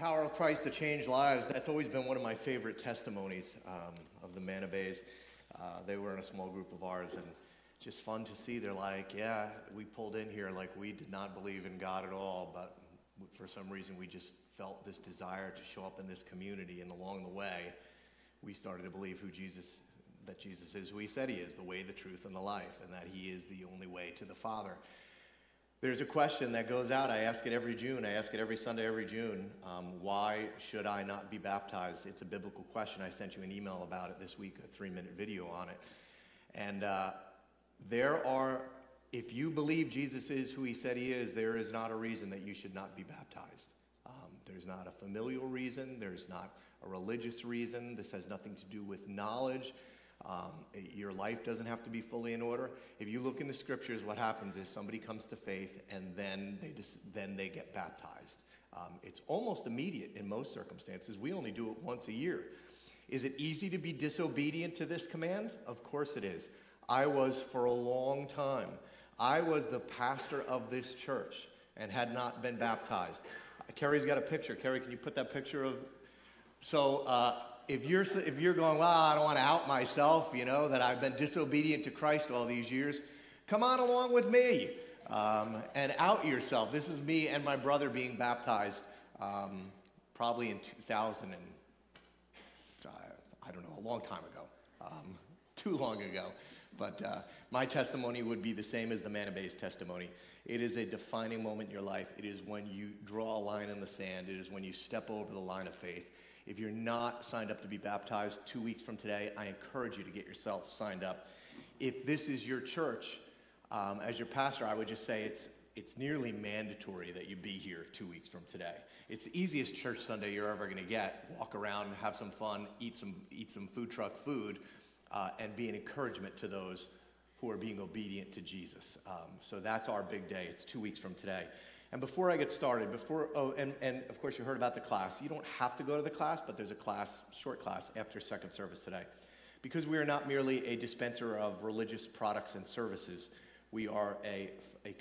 power of Christ to change lives, that's always been one of my favorite testimonies of the Manabays. They were in a small group of ours, and just fun to see. They're like, yeah, we pulled in here, like we did not believe in God at all, but for some reason we just felt this desire to show up in this community, and along the way, we started to believe that Jesus is who he said he is, the way, the truth, and the life, and that he is the only way to the Father. There's a question that goes out. I ask it every June. I ask it every Sunday, every June. Why should I not be baptized? It's a biblical question. I sent you an email about it this week, a 3-minute video on it. And if you believe Jesus is who he said he is, there is not a reason that you should not be baptized. There's not a familial reason. There's not a religious reason. This has nothing to do with knowledge. Your life doesn't have to be fully in order. If you look in the scriptures, what happens is somebody comes to faith and then they get baptized. It's almost immediate in most circumstances. We only do it once a year. Is it easy to be disobedient to this command? Of course it is. I was for a long time. I was the pastor of this church and had not been baptized. Carrie's got a picture. Carrie, can you put that picture of... If you're going, well, I don't want to out myself, that I've been disobedient to Christ all these years, come on along with me and out yourself. This is me and my brother being baptized probably in 2000 and I don't know, a long time ago, too long ago. But my testimony would be the same as the Manabays testimony. It is a defining moment in your life. It is when you draw a line in the sand. It is when you step over the line of faith. If you're not signed up to be baptized 2 weeks from today, I encourage you to get yourself signed up. If this is your church, as your pastor, I would just say it's nearly mandatory that you be here 2 weeks from today. It's the easiest church Sunday you're ever going to get. Walk around, have some fun, eat some food truck food, and be an encouragement to those who are being obedient to Jesus. So that's our big day. It's 2 weeks from today. And before I get started, and of course you heard about the class. You don't have to go to the class, but there's a class, short class, after second service today. Because we are not merely a dispenser of religious products and services, we are a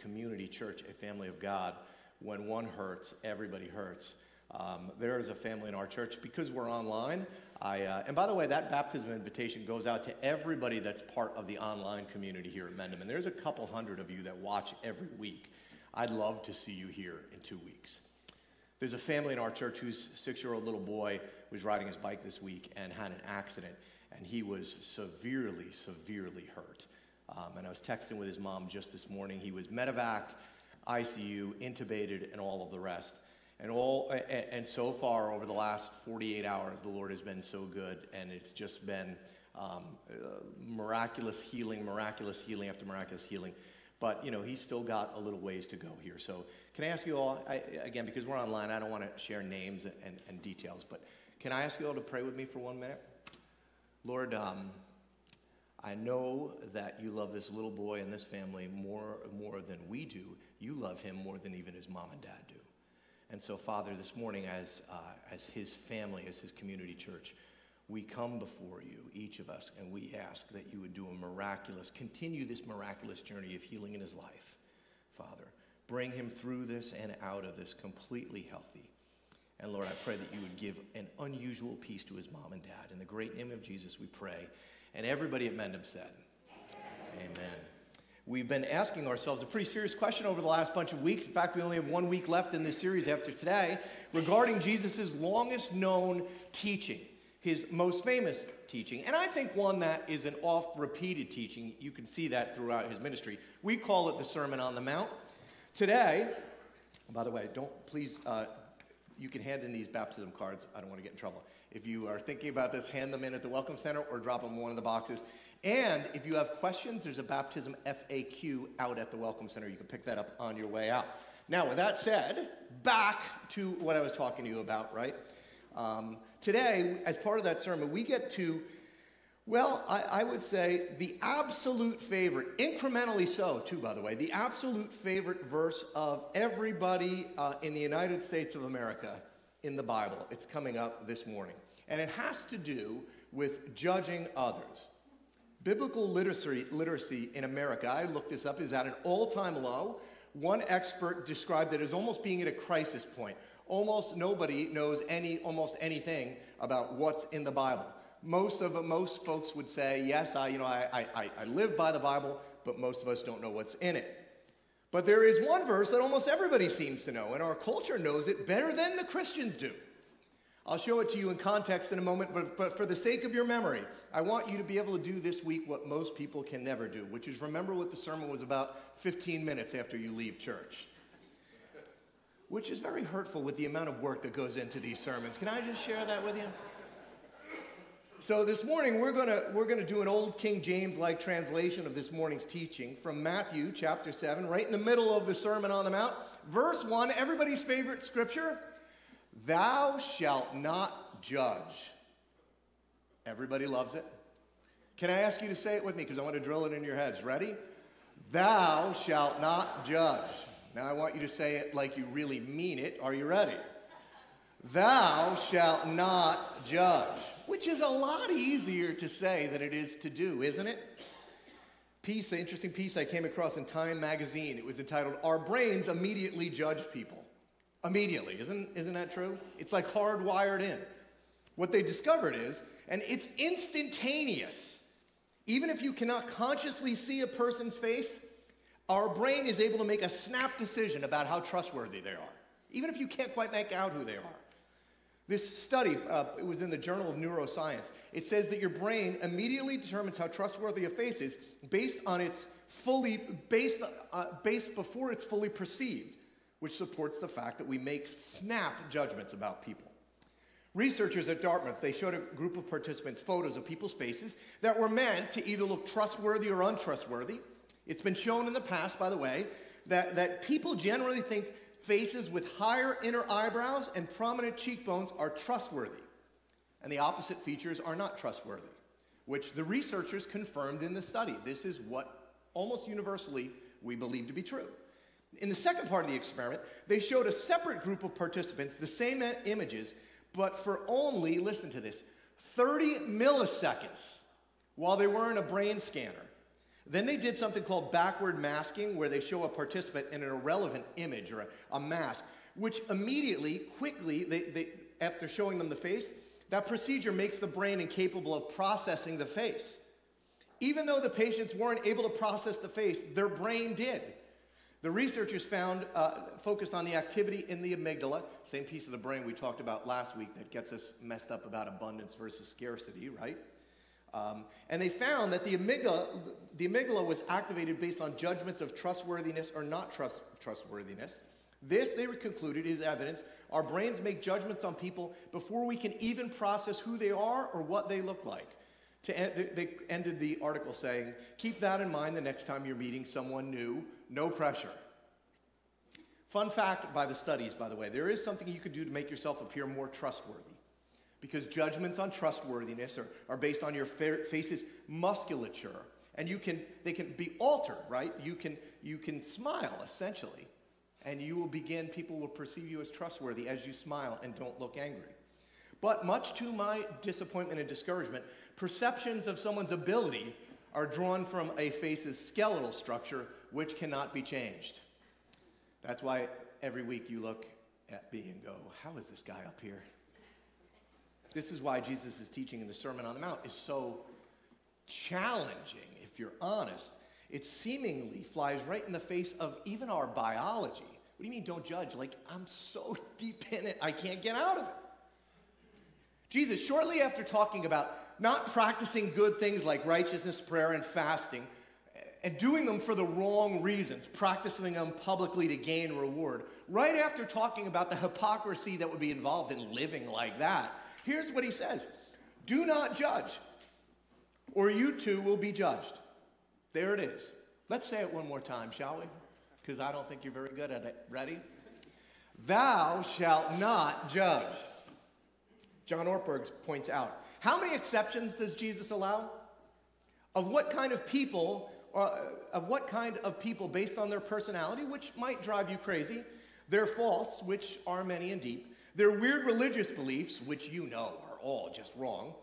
community church, a family of God. When one hurts, everybody hurts. There is a family in our church. Because we're online, and by the way, that baptism invitation goes out to everybody that's part of the online community here at Mendham. And there's a couple hundred of you that watch every week. I'd love to see you here in 2 weeks. There's a family in our church whose 6-year-old little boy was riding his bike this week and had an accident, and he was severely, severely hurt. And I was texting with his mom just this morning. He was medevaced, ICU, intubated, and all of the rest. And so far over the last 48 hours, the Lord has been so good, and it's just been miraculous healing after miraculous healing. But, he's still got a little ways to go here. So can I ask you all, again, because we're online, I don't want to share names and details, but can I ask you all to pray with me for 1 minute? Lord, I know that you love this little boy and this family more than we do. You love him more than even his mom and dad do. And so, Father, this morning as his family, as his community church, we come before you, each of us, and we ask that you would continue this miraculous journey of healing in his life, Father. Bring him through this and out of this completely healthy. And Lord, I pray that you would give an unusual peace to his mom and dad. In the great name of Jesus, we pray. And everybody at Mendham said, Amen. We've been asking ourselves a pretty serious question over the last bunch of weeks. In fact, we only have 1 week left in this series after today regarding Jesus' longest known teaching. His most famous teaching, and I think one that is an oft-repeated teaching. You can see that throughout his ministry. We call it the Sermon on the Mount. Today, by the way, you can hand in these baptism cards. I don't want to get in trouble. If you are thinking about this, hand them in at the Welcome Center or drop them in one of the boxes. And if you have questions, there's a baptism FAQ out at the Welcome Center. You can pick that up on your way out. Now, with that said, back to what I was talking to you about, right? Today, as part of that sermon, we get to, I would say, the absolute favorite, incrementally so, too, by the way, the absolute favorite verse of everybody in the United States of America in the Bible. It's coming up this morning. And it has to do with judging others. Biblical literacy in America, I looked this up, is at an all-time low. One expert described it as almost being at a crisis point. Almost nobody knows almost anything about what's in the Bible. Most folks would say, yes, I live by the Bible, but most of us don't know what's in it. But there is one verse that almost everybody seems to know, and our culture knows it better than the Christians do. I'll show it to you in context in a moment, but for the sake of your memory, I want you to be able to do this week what most people can never do, which is remember what the sermon was about 15 minutes after you leave church, which is very hurtful with the amount of work that goes into these sermons. Can I just share that with you? So this morning, we're gonna do an old King James-like translation of this morning's teaching from Matthew chapter 7, right in the middle of the Sermon on the Mount. Verse 1, everybody's favorite scripture, "Thou shalt not judge." Everybody loves it. Can I ask you to say it with me? Because I want to drill it in your heads. Ready? Thou shalt not judge. Now I want you to say it like you really mean it. Are you ready? Thou shalt not judge, which is a lot easier to say than it is to do, isn't it? Piece, an interesting piece I came across in Time magazine. It was entitled, "Our Brains Immediately Judge People." Immediately, isn't that true? It's like hardwired in. What they discovered is, and it's instantaneous. Even if you cannot consciously see a person's face, our brain is able to make a snap decision about how trustworthy they are, even if you can't quite make out who they are. This study, it was in the Journal of Neuroscience. It says that your brain immediately determines how trustworthy a face is based before it's fully perceived, which supports the fact that we make snap judgments about people. Researchers at Dartmouth, they showed a group of participants photos of people's faces that were meant to either look trustworthy or untrustworthy. It's been shown in the past, by the way, that people generally think faces with higher inner eyebrows and prominent cheekbones are trustworthy, and the opposite features are not trustworthy, which the researchers confirmed in the study. This is what almost universally we believe to be true. In the second part of the experiment, they showed a separate group of participants the same images, but for only, listen to this, 30 milliseconds while they were in a brain scanner. Then they did something called backward masking, where they show a participant in an irrelevant image or a mask, which immediately, quickly, after showing them the face, that procedure makes the brain incapable of processing the face. Even though the patients weren't able to process the face, their brain did. The researchers focused on the activity in the amygdala, same piece of the brain we talked about last week that gets us messed up about abundance versus scarcity, right? And they found that the amygdala was activated based on judgments of trustworthiness or not trustworthiness. This, they concluded, is evidence our brains make judgments on people before we can even process who they are or what they look like. They ended the article saying, "Keep that in mind the next time you're meeting someone new. No pressure." Fun fact by the studies, by the way, there is something you could do to make yourself appear more trustworthy, because judgments on trustworthiness are based on your face's musculature, and they can be altered, right? You can smile, essentially, and people will perceive you as trustworthy as you smile and don't look angry. But much to my disappointment and discouragement, perceptions of someone's ability are drawn from a face's skeletal structure, which cannot be changed. That's why every week you look at me and go, "How is this guy up here?" This is why Jesus' teaching in the Sermon on the Mount is so challenging, if you're honest. It seemingly flies right in the face of even our biology. What do you mean, don't judge? Like, I'm so deep in it, I can't get out of it. Jesus, shortly after talking about not practicing good things like righteousness, prayer, and fasting, and doing them for the wrong reasons, practicing them publicly to gain reward, right after talking about the hypocrisy that would be involved in living like that, here's what he says: "Do not judge, or you too will be judged." There it is. Let's say it one more time, shall we? Because I don't think you're very good at it. Ready? Thou shalt not judge. John Ortberg points out, how many exceptions does Jesus allow? Of what kind of people based on their personality, which might drive you crazy, their faults, which are many and deep, their weird religious beliefs, which you know are all just wrong,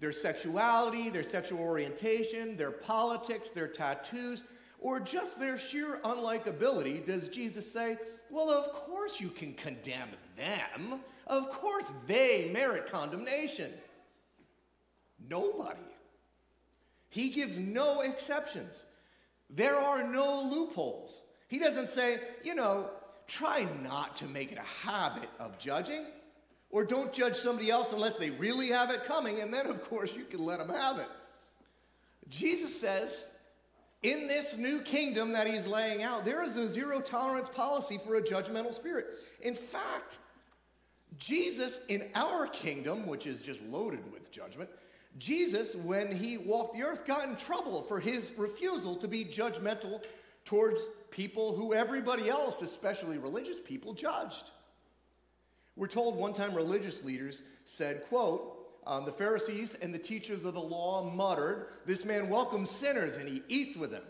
their sexuality, their sexual orientation, their politics, their tattoos, or just their sheer unlikability, does Jesus say, well, of course you can condemn them. Of course they merit condemnation. Nobody. He gives no exceptions. There are no loopholes. He doesn't say, you know, try not to make it a habit of judging, or don't judge somebody else unless they really have it coming, and then, of course, you can let them have it. Jesus says, in this new kingdom that he's laying out, there is a zero-tolerance policy for a judgmental spirit. In fact, Jesus, in our kingdom, which is just loaded with judgment, Jesus, when he walked the earth, got in trouble for his refusal to be judgmental towards people who everybody else, especially religious people, judged. We're told one time religious leaders said, quote, the Pharisees and the teachers of the law muttered, "This man welcomes sinners and he eats with them."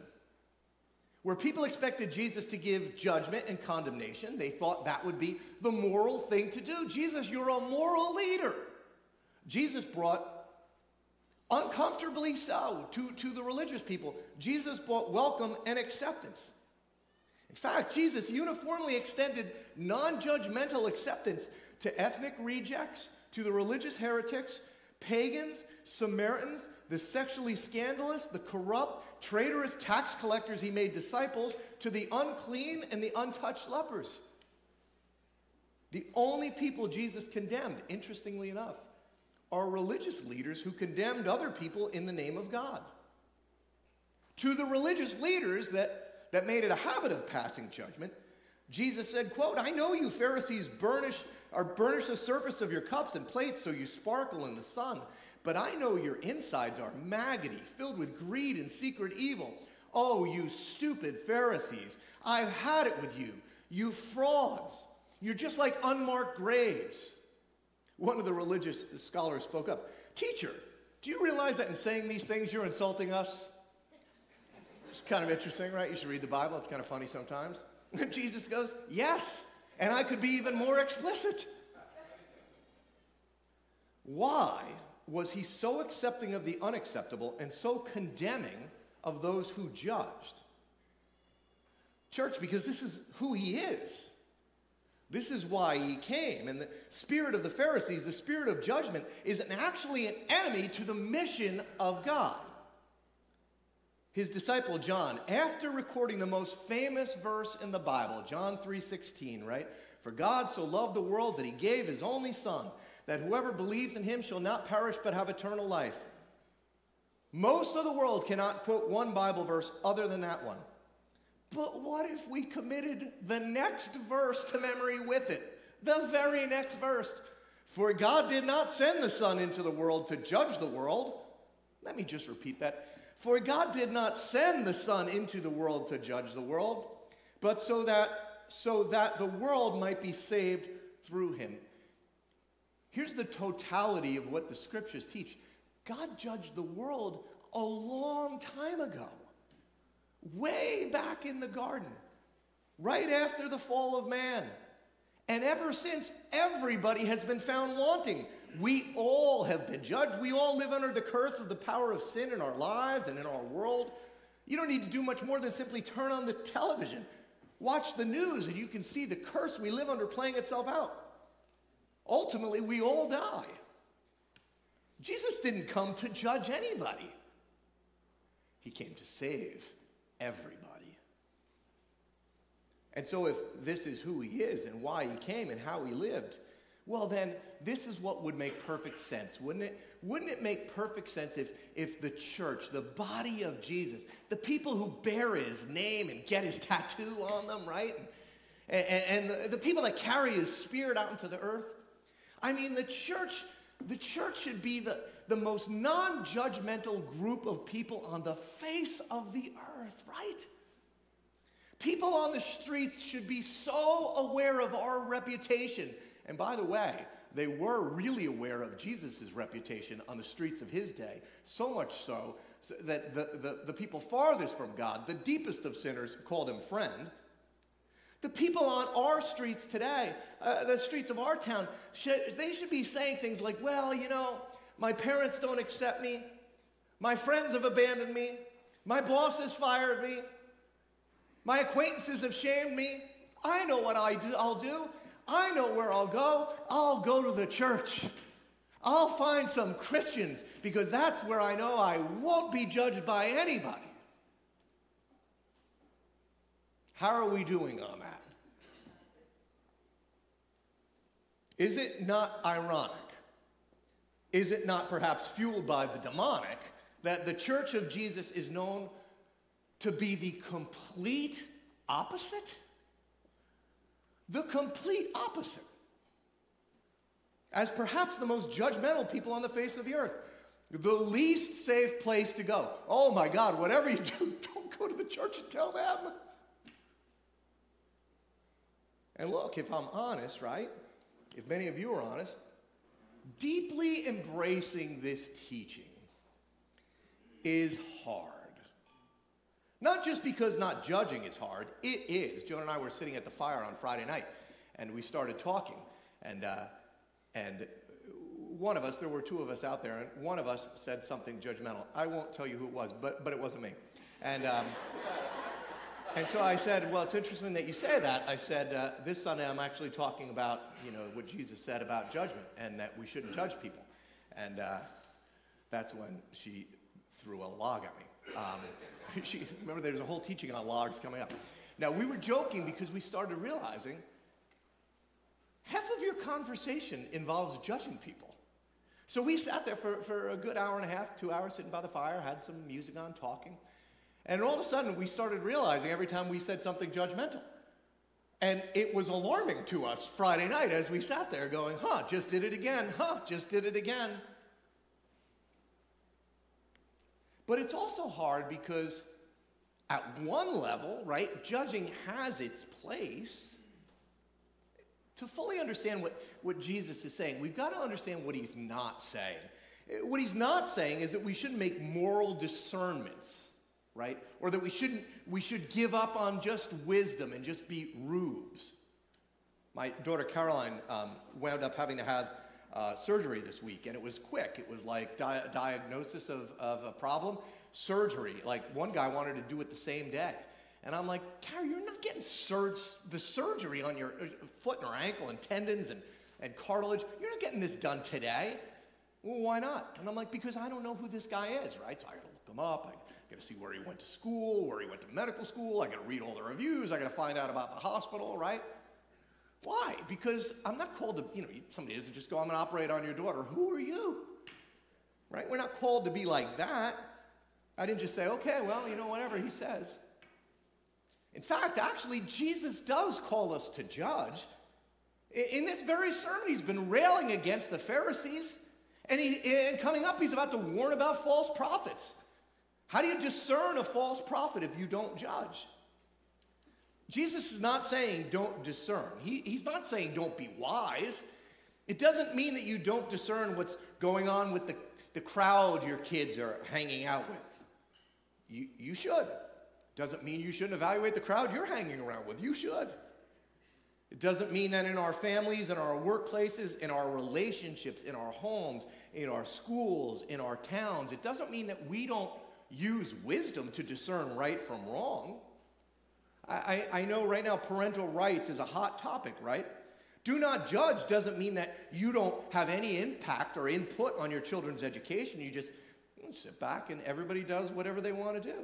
Where people expected Jesus to give judgment and condemnation, they thought that would be the moral thing to do. Jesus, you're a moral leader. Jesus brought, uncomfortably so, to the religious people, Jesus brought welcome and acceptance. In fact, Jesus uniformly extended non-judgmental acceptance to ethnic rejects, to the religious heretics, pagans, Samaritans, the sexually scandalous, the corrupt, traitorous tax collectors he made disciples, to the unclean and the untouched lepers. The only people Jesus condemned, interestingly enough, are religious leaders who condemned other people in the name of God. To the religious leaders that made it a habit of passing judgment, Jesus said, quote, "I know you Pharisees burnish the surface of your cups and plates so you sparkle in the sun, but I know your insides are maggoty, filled with greed and secret evil. Oh, you stupid Pharisees, I've had it with you, you frauds. You're just like unmarked graves." One of the religious scholars spoke up. "Teacher, do you realize that in saying these things you're insulting us?" It's kind of interesting, right? You should read the Bible. It's kind of funny sometimes. Jesus goes, "Yes, and I could be even more explicit." Why was he so accepting of the unacceptable and so condemning of those who judged? Church, because this is who he is. This is why he came. And the spirit of the Pharisees, the spirit of judgment, is actually an enemy to the mission of God. His disciple John, after recording the most famous verse in the Bible, John 3:16, right? "For God so loved the world that he gave his only son, that whoever believes in him shall not perish but have eternal life." Most of the world cannot quote one Bible verse other than that one. But what if we committed the next verse to memory with it? The very next verse. "For God did not send the Son into the world to judge the world." Let me just repeat that. "For God did not send the Son into the world to judge the world, but so that the world might be saved through him." Here's the totality of what the scriptures teach. God judged the world a long time ago, way back in the garden, right after the fall of man. And ever since, everybody has been found wanting. We all have been judged. We all live under the curse of the power of sin in our lives and in our world. You don't need to do much more than simply turn on the television, watch the news, and you can see the curse we live under playing itself out. Ultimately, we all die. Jesus didn't come to judge anybody. He came to save everybody. And so if this is who he is and why he came and how he lived, well, then this is what would make perfect sense, wouldn't it? Wouldn't it make perfect sense if the church, the body of Jesus, the people who bear his name and get his tattoo on them, right? And the people that carry his spirit out into the earth. I mean, the church should be the most non-judgmental group of people on the face of the earth, right? People on the streets should be so aware of our reputation. And by the way, they were really aware of Jesus' reputation on the streets of his day, so much so that the people farthest from God, the deepest of sinners, called him friend. The people on our streets today, the streets of our town, they should be saying things like, "Well, you know, my parents don't accept me, my friends have abandoned me, my boss has fired me, my acquaintances have shamed me. I know what I'll do. I know where I'll go. I'll go to the church. I'll find some Christians because that's where I know I won't be judged by anybody. How are we doing on that? Is it not ironic? Is it not perhaps fueled by the demonic that the church of Jesus is known to be the complete opposite? The complete opposite. As perhaps the most judgmental people on the face of the earth. The least safe place to go. Oh my God, whatever you do, don't go to the church and tell them. And look, if I'm honest, right? If many of you are honest, deeply embracing this teaching is hard. Not just because not judging is hard, it is. Joan and I were sitting at the fire on Friday night, and we started talking. And one of us, there were two of us out there, and one of us said something judgmental. I won't tell you who it was, but it wasn't me. And and so I said, well, it's interesting that you say that. I said, this Sunday I'm actually talking about, you know, what Jesus said about judgment and that we shouldn't judge people. And that's when she threw a log at me. Remember, there's a whole teaching on logs coming up. Now, we were joking because we started realizing half of your conversation involves judging people. So we sat there for a good hour and a half, 2 hours, sitting by the fire, had some music on, talking. And all of a sudden, we started realizing every time we said something judgmental. And it was alarming to us Friday night as we sat there going, just did it again, just did it again. But it's also hard because at one level, right, judging has its place. To fully understand what Jesus is saying, we've got to understand what he's not saying. What he's not saying is that we shouldn't make moral discernments. Right? Or that we should give up on just wisdom and just be rubes. My daughter Caroline wound up having to have surgery this week, and it was quick. It was like diagnosis of a problem, surgery. Like one guy wanted to do it the same day. And I'm like, Carol, you're not getting the surgery on your foot and her ankle and tendons and cartilage. You're not getting this done today. Well, why not? And I'm like, because I don't know who this guy is, right? So I gotta look him up. I got to see where he went to school, where he went to medical school. I got to read all the reviews. I got to find out about the hospital, right? Why? Because I'm not called to, somebody doesn't just go, I'm going to operate on your daughter. Who are you? Right? We're not called to be like that. I didn't just say, okay, well, whatever he says. In fact, actually, Jesus does call us to judge. In this very sermon, he's been railing against the Pharisees. And coming up, he's about to warn about false prophets. How do you discern a false prophet if you don't judge? Jesus is not saying don't discern. He's not saying don't be wise. It doesn't mean that you don't discern what's going on with the crowd your kids are hanging out with. You should. Doesn't mean you shouldn't evaluate the crowd you're hanging around with. You should. It doesn't mean that in our families, in our workplaces, in our relationships, in our homes, in our schools, in our towns, it doesn't mean that we don't use wisdom to discern right from wrong. I know right now parental rights is a hot topic, right? Do not judge doesn't mean that you don't have any impact or input on your children's education. You just sit back and everybody does whatever they want to do.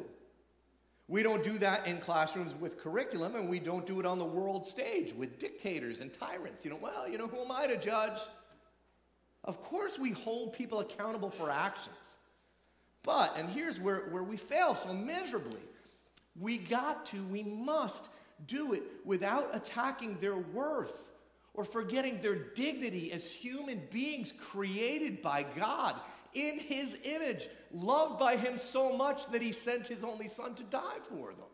We don't do that in classrooms with curriculum, and we don't do it on the world stage with dictators and tyrants. Who am I to judge? Of course we hold people accountable for actions. But, and here's where we fail so miserably, we must do it without attacking their worth or forgetting their dignity as human beings created by God in his image, loved by him so much that he sent his only son to die for them.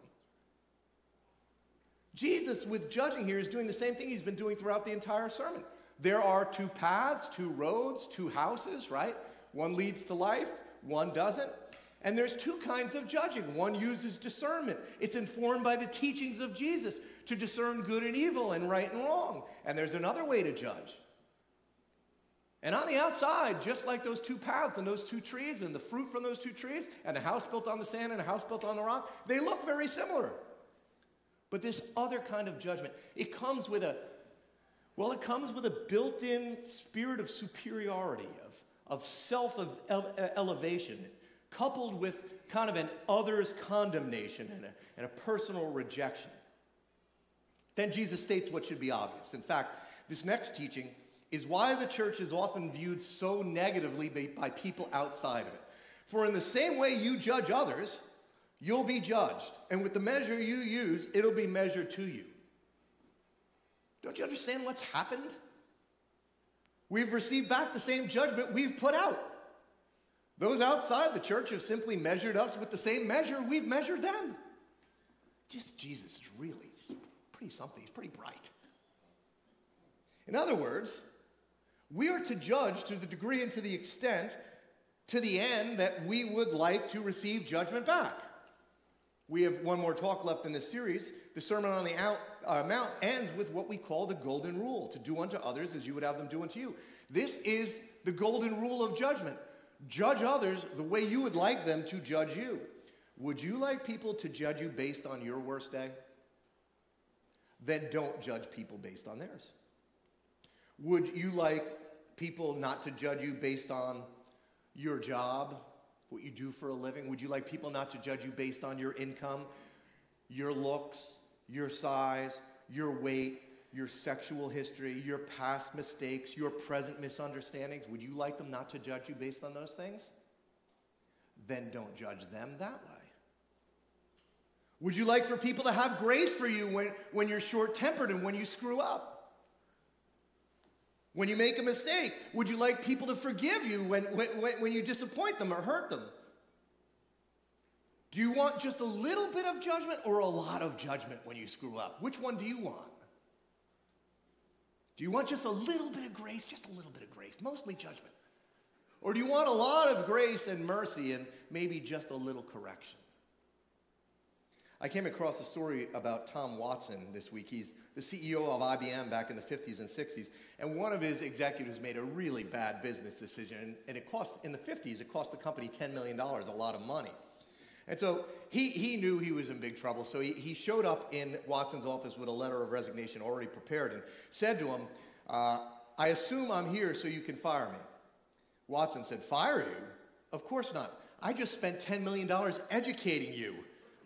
Jesus, with judging here, is doing the same thing he's been doing throughout the entire sermon. There are two paths, two roads, two houses, right? One leads to life. One doesn't. And there's two kinds of judging. One uses discernment. It's informed by the teachings of Jesus to discern good and evil and right and wrong. And there's another way to judge. And on the outside, just like those two paths and those two trees and the fruit from those two trees and a house built on the sand and a house built on the rock, they look very similar. But this other kind of judgment, it comes with a, well, it comes with a built-in spirit of superiority, of self-elevation, coupled with kind of an other's condemnation and a personal rejection. Then Jesus states what should be obvious. In fact, this next teaching is why the church is often viewed so negatively by people outside of it. For in the same way you judge others, you'll be judged. And with the measure you use, it'll be measured to you. Don't you understand what's happened? We've received back the same judgment we've put out. Those outside the church have simply measured us with the same measure we've measured them. Just Jesus is really pretty something. He's pretty bright. In other words, we are to judge to the degree and to the extent, to the end that we would like to receive judgment back. We have one more talk left in this series. The Sermon on the Mount ends with what we call the golden rule, to do unto others as you would have them do unto you. This is the golden rule of judgment. Judge others the way you would like them to judge you. Would you like people to judge you based on your worst day? Then don't judge people based on theirs. Would you like people not to judge you based on your job, what you do for a living? Would you like people not to judge you based on your income, your looks, your size, your weight, your sexual history, your past mistakes, your present misunderstandings? Would you like them not to judge you based on those things? Then don't judge them that way. Would you like for people to have grace for you when you're short-tempered and when you screw up? When you make a mistake, would you like people to forgive you when you disappoint them or hurt them? Do you want just a little bit of judgment or a lot of judgment when you screw up? Which one do you want? Do you want just a little bit of grace, just a little bit of grace, mostly judgment? Or do you want a lot of grace and mercy and maybe just a little correction? I came across a story about Tom Watson this week. He's the CEO of IBM back in the 50s and 60s. And one of his executives made a really bad business decision. And it cost, in the 50s, it cost the company $10 million, a lot of money. And so he knew he was in big trouble. So he showed up in Watson's office with a letter of resignation already prepared and said to him, I assume I'm here so you can fire me. Watson said, fire you? Of course not. I just spent $10 million educating you.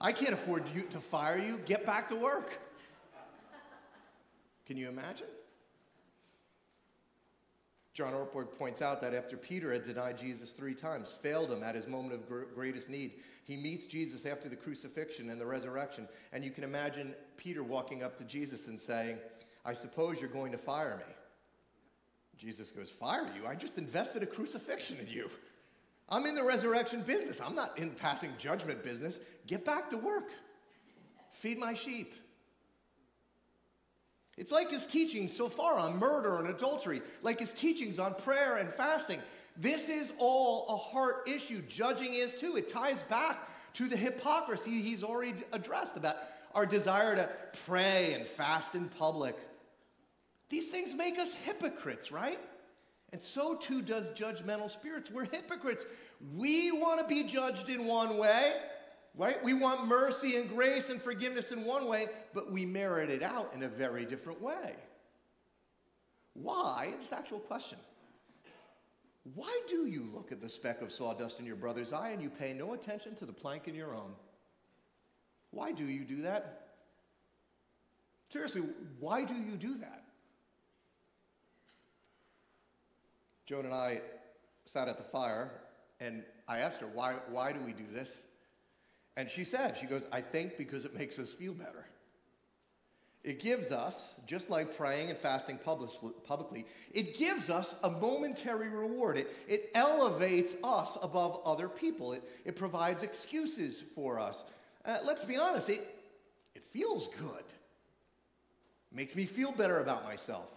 I can't afford to fire you. Get back to work. Can you imagine? John Ortberg points out that after Peter had denied Jesus 3 times, failed him at his moment of greatest need, he meets Jesus after the crucifixion and the resurrection. And you can imagine Peter walking up to Jesus and saying, I suppose you're going to fire me. Jesus goes, fire you? I just invested a crucifixion in you. I'm in the resurrection business. I'm not in passing judgment business. Get back to work. Feed my sheep. It's like his teachings so far on murder and adultery, like his teachings on prayer and fasting. This is all a heart issue. Judging is too. It ties back to the hypocrisy he's already addressed about our desire to pray and fast in public. These things make us hypocrites, right? And so too does judgmental spirits. We're hypocrites. We want to be judged in one way, right? We want mercy and grace and forgiveness in one way, but we merit it out in a very different way. Why? It's an actual question. Why do you look at the speck of sawdust in your brother's eye and you pay no attention to the plank in your own? Why do you do that? Seriously, why do you do that? Joan and I sat at the fire, and I asked her, why do we do this? And she goes, I think because it makes us feel better. It gives us, just like praying and fasting publicly, it gives us a momentary reward. It elevates us above other people. It provides excuses for us. Let's be honest, it feels good. It makes me feel better about myself.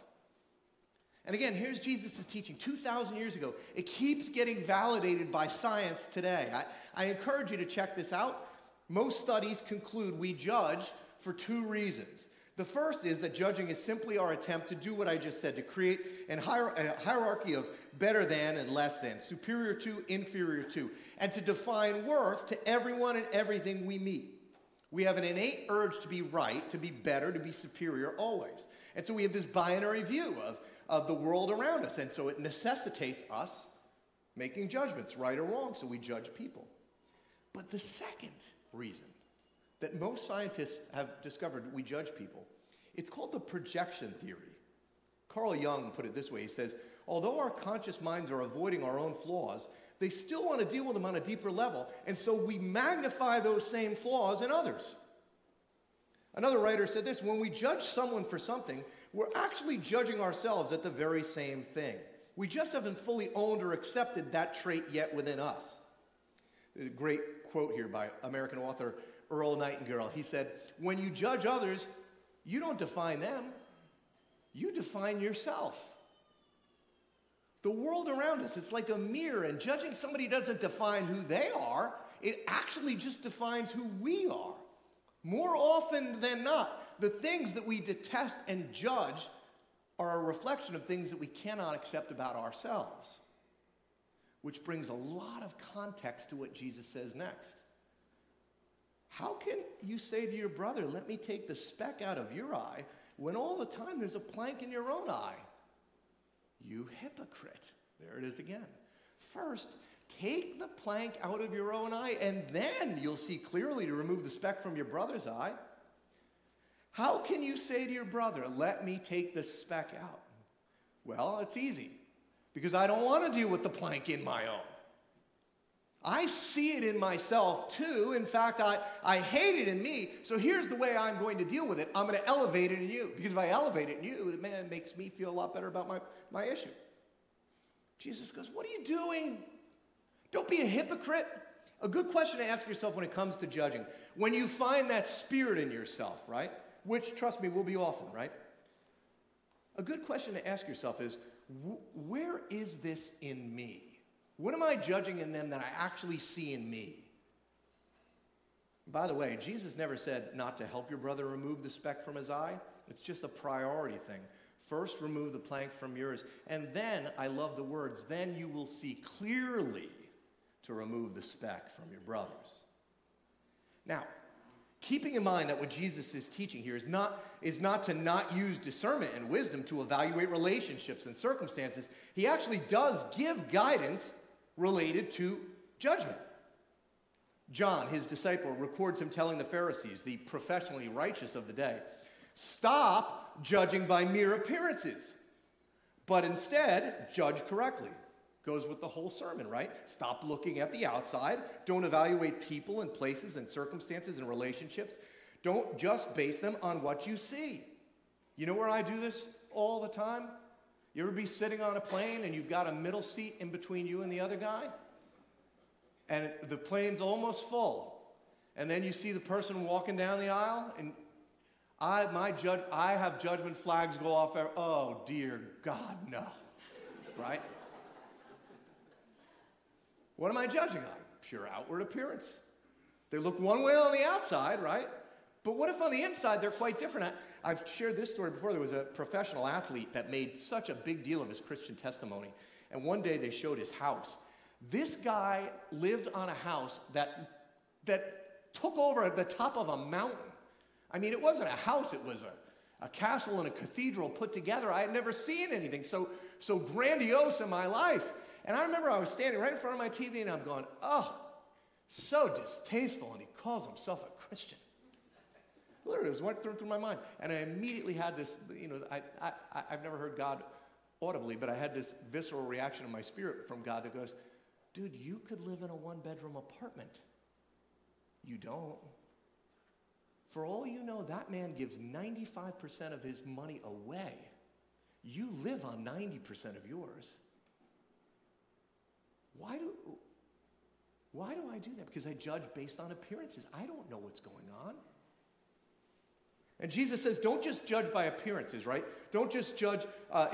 And again, here's Jesus' teaching 2,000 years ago. It keeps getting validated by science today. I encourage you to check this out. Most studies conclude we judge for 2 reasons. The first is that judging is simply our attempt to do what I just said, to create a hierarchy of better than and less than, superior to, inferior to, and to define worth to everyone and everything we meet. We have an innate urge to be right, to be better, to be superior always. And so we have this binary view of the world around us. And so it necessitates us making judgments, right or wrong, so we judge people. But the second reason that most scientists have discovered we judge people, it's called the projection theory. Carl Jung put it this way. He says, although our conscious minds are avoiding our own flaws, they still want to deal with them on a deeper level, and so we magnify those same flaws in others. Another writer said this, when we judge someone for something, we're actually judging ourselves at the very same thing. We just haven't fully owned or accepted that trait yet within us. A great quote here by American author Earl Nightingale. He said, when you judge others, you don't define them. You define yourself. The world around us, it's like a mirror, and judging somebody doesn't define who they are. It actually just defines who we are. More often than not, the things that we detest and judge are a reflection of things that we cannot accept about ourselves, which brings a lot of context to what Jesus says next. How can you say to your brother, let me take the speck out of your eye, when all the time there's a plank in your own eye? You hypocrite. There it is again. First, take the plank out of your own eye, and then you'll see clearly to remove the speck from your brother's eye. How can you say to your brother, let me take the speck out? Well, it's easy, because I don't want to deal with the plank in my own. I see it in myself too. In fact, I hate it in me, so here's the way I'm going to deal with it. I'm going to elevate it in you, because if I elevate it in you, it makes me feel a lot better about my issue. Jesus goes, what are you doing? Don't be a hypocrite. A good question to ask yourself when it comes to judging, when you find that spirit in yourself, right? Which, trust me, will be often, right? A good question to ask yourself is, where is this in me? What am I judging in them that I actually see in me? By the way, Jesus never said not to help your brother remove the speck from his eye. It's just a priority thing. First, remove the plank from yours. And then, I love the words, then you will see clearly to remove the speck from your brother's. Now, keeping in mind that what Jesus is teaching here is not to not use discernment and wisdom to evaluate relationships and circumstances. He actually does give guidance related to judgment. John, his disciple, records him telling the Pharisees, the professionally righteous of the day, stop judging by mere appearances, but instead judge correctly. Goes with the whole sermon, right? Stop looking at the outside. Don't evaluate people and places and circumstances and relationships. Don't just base them on what you see. You know where I do this all the time? You ever be sitting on a plane and you've got a middle seat in between you and the other guy? And the plane's almost full. And then you see the person walking down the aisle, and I have judgment flags go off. Oh, dear God, no. Right? What am I judging on? Pure outward appearance. They look one way on the outside, right? But what if on the inside they're quite different? I've shared this story before. There was a professional athlete that made such a big deal of his Christian testimony. And one day they showed his house. This guy lived on a house that took over at the top of a mountain. I mean, it wasn't a house. It was a castle and a cathedral put together. I had never seen anything so grandiose in my life. And I remember I was standing right in front of my TV and I'm going, oh, so distasteful, and he calls himself a Christian. Literally, it was what went through my mind. And I immediately had this, I've never heard God audibly, but I had this visceral reaction in my spirit from God that goes, dude, you could live in a one-bedroom apartment. You don't. For all you know, that man gives 95% of his money away. You live on 90% of yours. Why do I do that? Because I judge based on appearances. I don't know what's going on. And Jesus says, don't just judge by appearances, right? Don't just judge.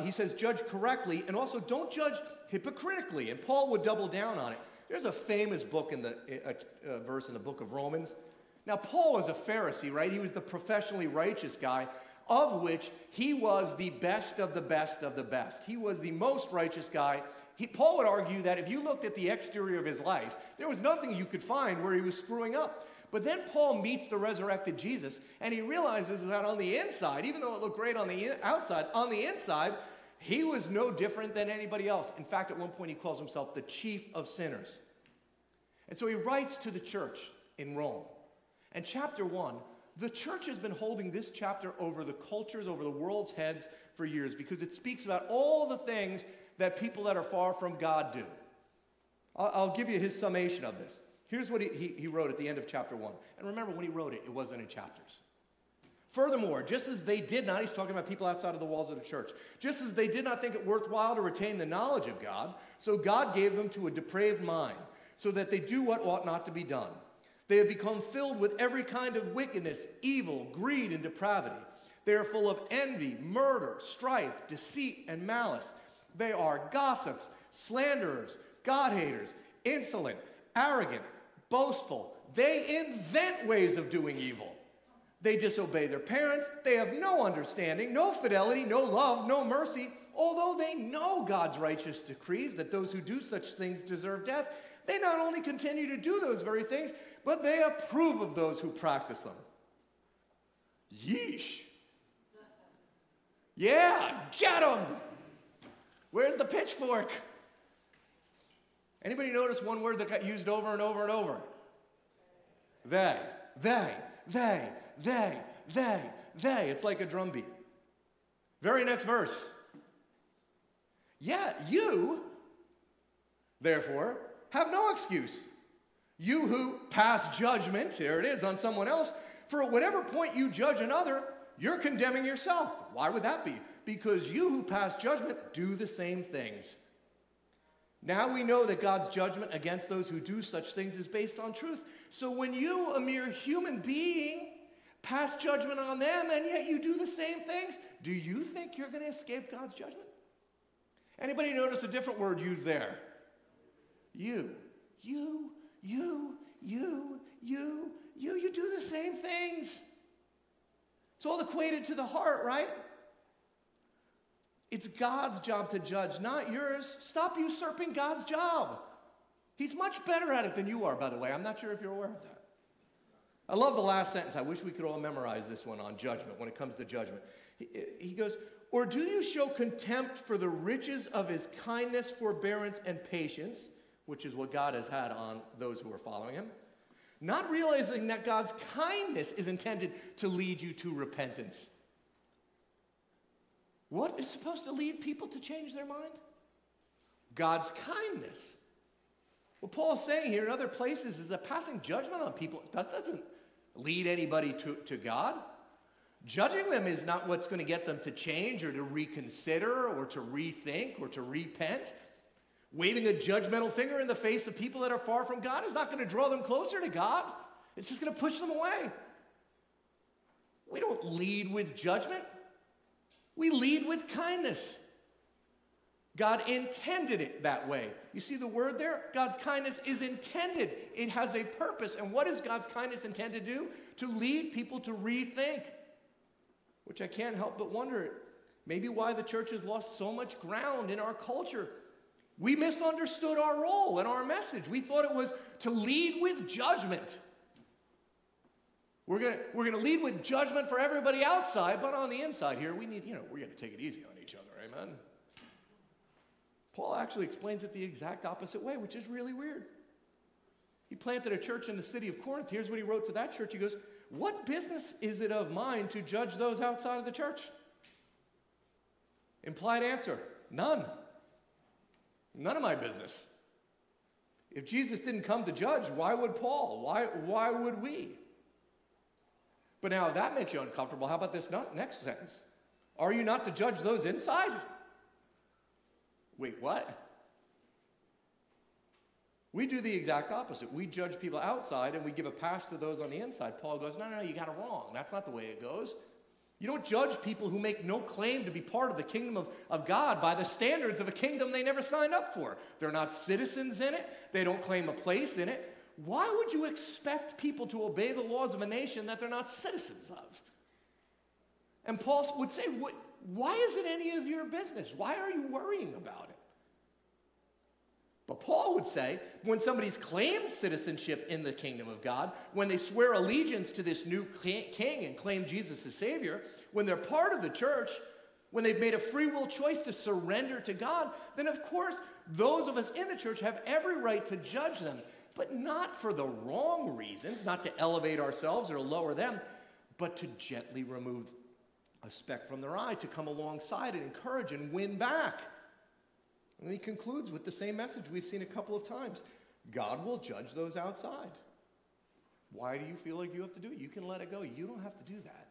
He says, judge correctly, and also don't judge hypocritically. And Paul would double down on it. There's a famous book in the verse in the book of Romans. Now, Paul was a Pharisee, right? He was the professionally righteous guy, of which he was the best of the best of the best. He was the most righteous guy. Paul would argue that if you looked at the exterior of his life, there was nothing you could find where he was screwing up. But then Paul meets the resurrected Jesus, and he realizes that on the inside, even though it looked great on the outside, on the inside, he was no different than anybody else. In fact, at one point, he calls himself the chief of sinners. And so he writes to the church in Rome. And chapter 1, the church has been holding this chapter over the cultures, over the world's heads for years, because it speaks about all the things that people that are far from God do. I'll give you his summation of this. Here's what he wrote at the end of chapter 1. And remember, when he wrote it, it wasn't in chapters. Furthermore, just as they did not, he's talking about people outside of the walls of the church, just as they did not think it worthwhile to retain the knowledge of God, so God gave them to a depraved mind, so that they do what ought not to be done. They have become filled with every kind of wickedness, evil, greed, and depravity. They are full of envy, murder, strife, deceit, and malice. They are gossips, slanderers, God-haters, insolent, arrogant, boastful. They invent ways of doing evil. They disobey their parents. They have no understanding, no fidelity, no love, no mercy. Although they know God's righteous decrees that those who do such things deserve death, they not only continue to do those very things, but they approve of those who practice them. Yeesh. Yeah, get them. Where's the pitchfork? Anybody notice one word that got used over and over and over? They. It's like a drumbeat. Very next verse. Yet you, therefore, have no excuse. You who pass judgment, here it is, on someone else, for at whatever point you judge another, you're condemning yourself. Why would that be? Because you who pass judgment do the same things. Now we know that God's judgment against those who do such things is based on truth. So when you, a mere human being, pass judgment on them, and yet you do the same things, do you think you're going to escape God's judgment? Anybody notice a different word used there? You do the same things. It's all equated to the heart, right? It's God's job to judge, not yours. Stop usurping God's job. He's much better at it than you are, by the way. I'm not sure if you're aware of that. I love the last sentence. I wish we could all memorize this one on judgment, when it comes to judgment. He goes, or do you show contempt for the riches of his kindness, forbearance, and patience, which is what God has had on those who are following him, not realizing that God's kindness is intended to lead you to repentance? What is supposed to lead people to change their mind? God's kindness. What Paul is saying here in other places is that passing judgment on people, that doesn't lead anybody to God. Judging them is not what's going to get them to change or to reconsider or to rethink or to repent. Waving a judgmental finger in the face of people that are far from God is not going to draw them closer to God. It's just going to push them away. We don't lead with judgment. We lead with kindness. God intended it that way. You see the word there? God's kindness is intended. It has a purpose. And what is God's kindness intended to do? To lead people to rethink. Which I can't help but wonder, maybe why the church has lost so much ground in our culture. We misunderstood our role and our message. We thought it was to lead with judgment. We're going to lead with judgment for everybody outside, but on the inside here, we need, we're going to take it easy on each other, amen? Paul actually explains it the exact opposite way, which is really weird. He planted a church in the city of Corinth. Here's what he wrote to that church. He goes, what business is it of mine to judge those outside of the church? Implied answer, none. None of my business. If Jesus didn't come to judge, why would Paul? Why would we? But now if that makes you uncomfortable, how about this next sentence? Are you not to judge those inside? Wait, what? We do the exact opposite. We judge people outside and we give a pass to those on the inside. Paul goes, no, you got it wrong. That's not the way it goes. You don't judge people who make no claim to be part of the kingdom of God by the standards of a kingdom they never signed up for. They're not citizens in it. They don't claim a place in it. Why would you expect people to obey the laws of a nation that they're not citizens of? And Paul would say, why is it any of your business? Why are you worrying about it? But But Paul would say, when somebody's claimed citizenship in the kingdom of God, when they swear allegiance to this new king and claim Jesus as Savior, when they're part of the church, when they've made a free will choice to surrender to God, then of course, those of us in the church have every right to judge them, but not for the wrong reasons, not to elevate ourselves or lower them, but to gently remove a speck from their eye, to come alongside and encourage and win back. And he concludes with the same message we've seen a couple of times. God will judge those outside. Why do you feel like you have to do it? You can let it go. You don't have to do that.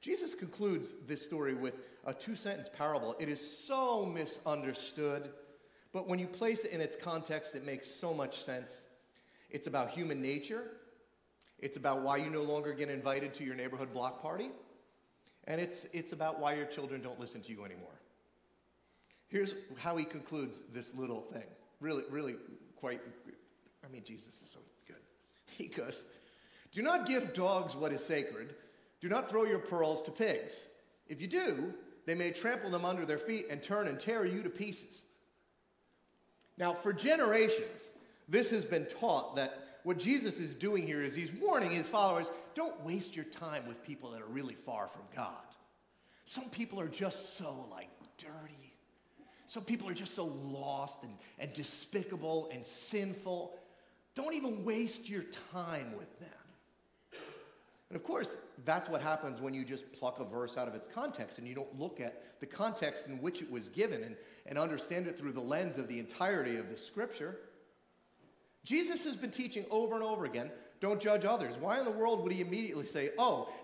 Jesus concludes this story with a two-sentence parable. It is so misunderstood, but when you place it in its context, it makes so much sense. It's about human nature. It's about why you no longer get invited to your neighborhood block party. And it's about why your children don't listen to you anymore. Here's how he concludes this little thing. Really, really quite, I mean, Jesus is so good. He goes, "Do not give dogs what is sacred. Do not throw your pearls to pigs. If you do, they may trample them under their feet and turn and tear you to pieces." Now, for generations, this has been taught that what Jesus is doing here is he's warning his followers, don't waste your time with people that are really far from God. Some people are just so, dirty. Some people are just so lost and despicable and sinful. Don't even waste your time with them. And of course, that's what happens when you just pluck a verse out of its context and you don't look at the context in which it was given and understand it through the lens of the entirety of the scripture. Jesus has been teaching over and over again, don't judge others. Why in the world would he immediately say,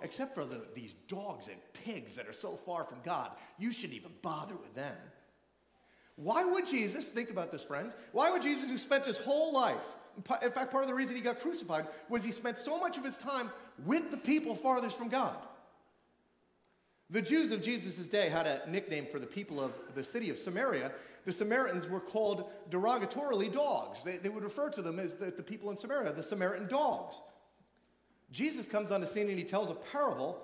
except for these dogs and pigs that are so far from God, you shouldn't even bother with them? Why would Jesus, think about this, friends, why would Jesus, who spent his whole life, in fact, part of the reason he got crucified was he spent so much of his time with the people farthest from God? The Jews of Jesus' day had a nickname for the people of the city of Samaria. The Samaritans were called derogatorily dogs. They would refer to them as the people in Samaria, the Samaritan dogs. Jesus comes on the scene and he tells a parable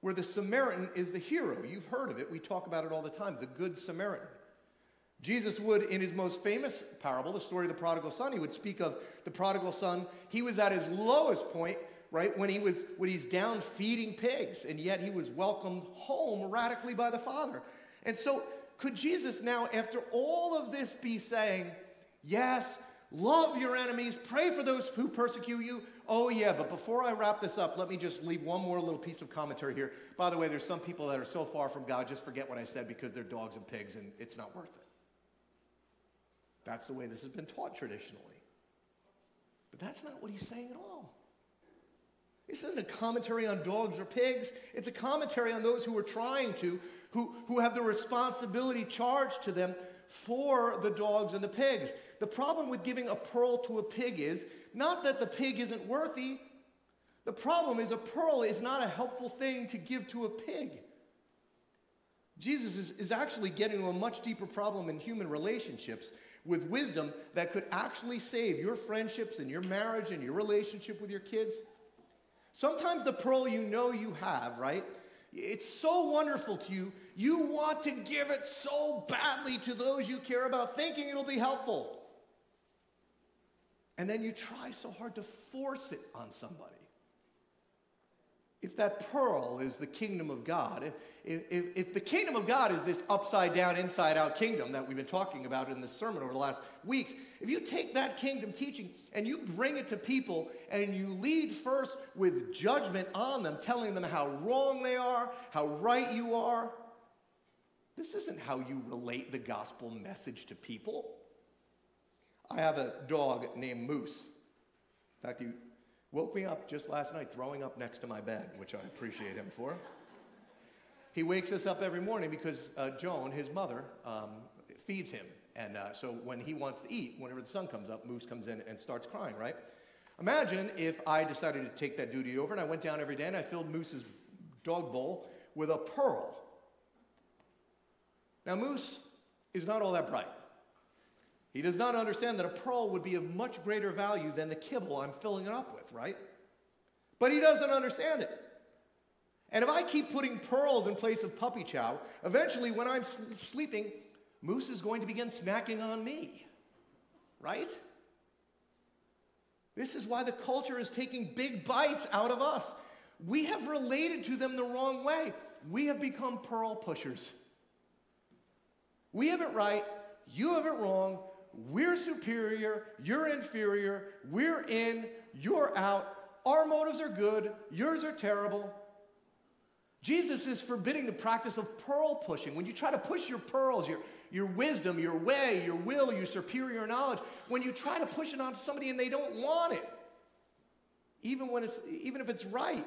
where the Samaritan is the hero. You've heard of it. We talk about it all the time, the Good Samaritan. Jesus would, in his most famous parable, the story of the prodigal son, he would speak of the prodigal son. He was at his lowest point, right, when he's down feeding pigs, and yet he was welcomed home radically by the Father. And so could Jesus now, after all of this, be saying, yes, love your enemies, pray for those who persecute you? Oh yeah, but before I wrap this up, let me just leave one more little piece of commentary here. By the way, there's some people that are so far from God, just forget what I said because they're dogs and pigs and it's not worth it. That's the way this has been taught traditionally. But that's not what he's saying at all. This isn't a commentary on dogs or pigs. It's a commentary on those who are trying to, who have the responsibility charged to them for the dogs and the pigs. The problem with giving a pearl to a pig is not that the pig isn't worthy. The problem is a pearl is not a helpful thing to give to a pig. Jesus is actually getting to a much deeper problem in human relationships with wisdom that could actually save your friendships and your marriage and your relationship with your kids. Sometimes the pearl you know you have, right? It's so wonderful to you. You want to give it so badly to those you care about, thinking it'll be helpful. And then you try so hard to force it on somebody. If that pearl is the kingdom of God, if the kingdom of God is this upside-down, inside-out kingdom that we've been talking about in this sermon over the last weeks, if you take that kingdom teaching and you bring it to people and you lead first with judgment on them, telling them how wrong they are, how right you are, this isn't how you relate the gospel message to people. I have a dog named Moose. In fact, you woke me up just last night throwing up next to my bed, which I appreciate him for. He wakes us up every morning because Joan, his mother, feeds him. And so when he wants to eat, whenever the sun comes up, Moose comes in and starts crying, right? Imagine if I decided to take that duty over and I went down every day and I filled Moose's dog bowl with a pearl. Now, Moose is not all that bright. He does not understand that a pearl would be of much greater value than the kibble I'm filling it up with, right? But he doesn't understand it. And if I keep putting pearls in place of puppy chow, eventually when I'm sleeping, Moose is going to begin snacking on me, right? This is why the culture is taking big bites out of us. We have related to them the wrong way. We have become pearl pushers. We have it right, you have it wrong, we're superior, you're inferior, we're in, you're out, our motives are good, yours are terrible. Jesus is forbidding the practice of pearl pushing. When you try to push your pearls, your wisdom, your way, your will, your superior knowledge, when you try to push it onto somebody and they don't want it, even if it's right.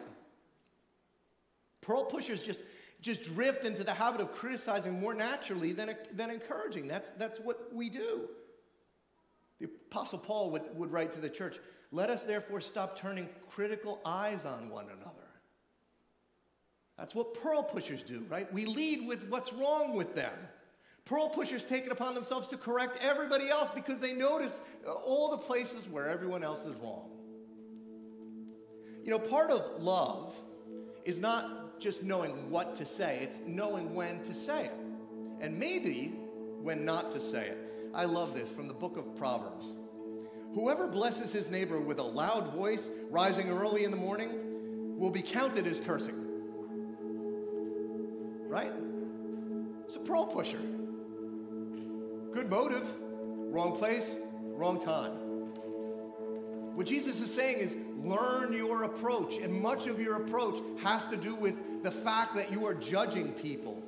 Pearl pushers just drift into the habit of criticizing more naturally than encouraging. That's what we do. The Apostle Paul would write to the church, "Let us therefore stop turning critical eyes on one another." That's what pearl pushers do, right? We lead with what's wrong with them. Pearl pushers take it upon themselves to correct everybody else because they notice all the places where everyone else is wrong. You know, part of love is not just knowing what to say, it's knowing when to say it. And maybe when not to say it. I love this from the book of Proverbs. Whoever blesses his neighbor with a loud voice, rising early in the morning, will be counted as cursing. Right? It's a pearl pusher. Good motive, wrong place, wrong time. What Jesus is saying is learn your approach, and much of your approach has to do with the fact that you are judging people.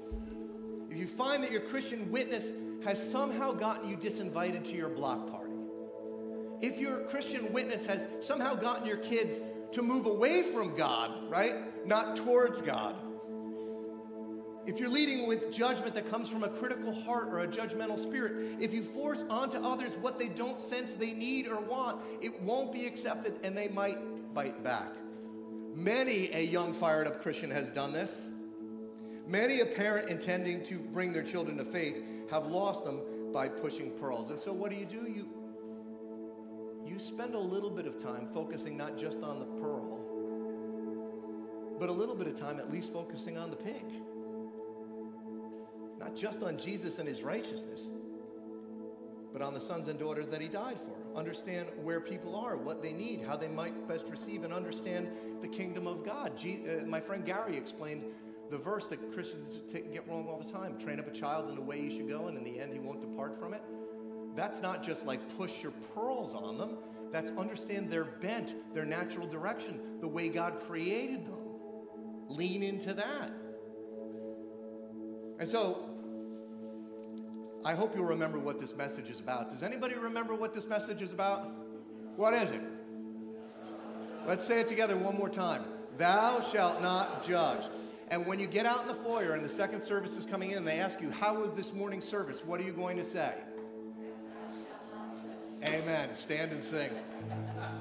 If you find that your Christian witness has somehow gotten you disinvited to your block party, if your Christian witness has somehow gotten your kids to move away from God, right, not towards God, if you're leading with judgment that comes from a critical heart or a judgmental spirit, if you force onto others what they don't sense they need or want, it won't be accepted and they might bite back. Many a young, fired-up Christian has done this. Many a parent intending to bring their children to faith have lost them by pushing pearls. And so what do? You spend a little bit of time focusing not just on the pearl, but a little bit of time at least focusing on the pig. Not just on Jesus and his righteousness, but on the sons and daughters that he died for. Understand where people are, what they need, how they might best receive and understand the kingdom of God. My friend Gary explained the verse that Christians get wrong all the time. Train up a child in the way he should go, and in the end he won't depart from it. That's not just like push your pearls on them. That's understand their bent, their natural direction, the way God created them. Lean into that. And so, I hope you'll remember what this message is about. Does anybody remember what this message is about? What is it? Let's say it together one more time. Thou shalt not judge. And when you get out in the foyer and the second service is coming in and they ask you, how was this morning's service? What are you going to say? Amen. Stand and sing.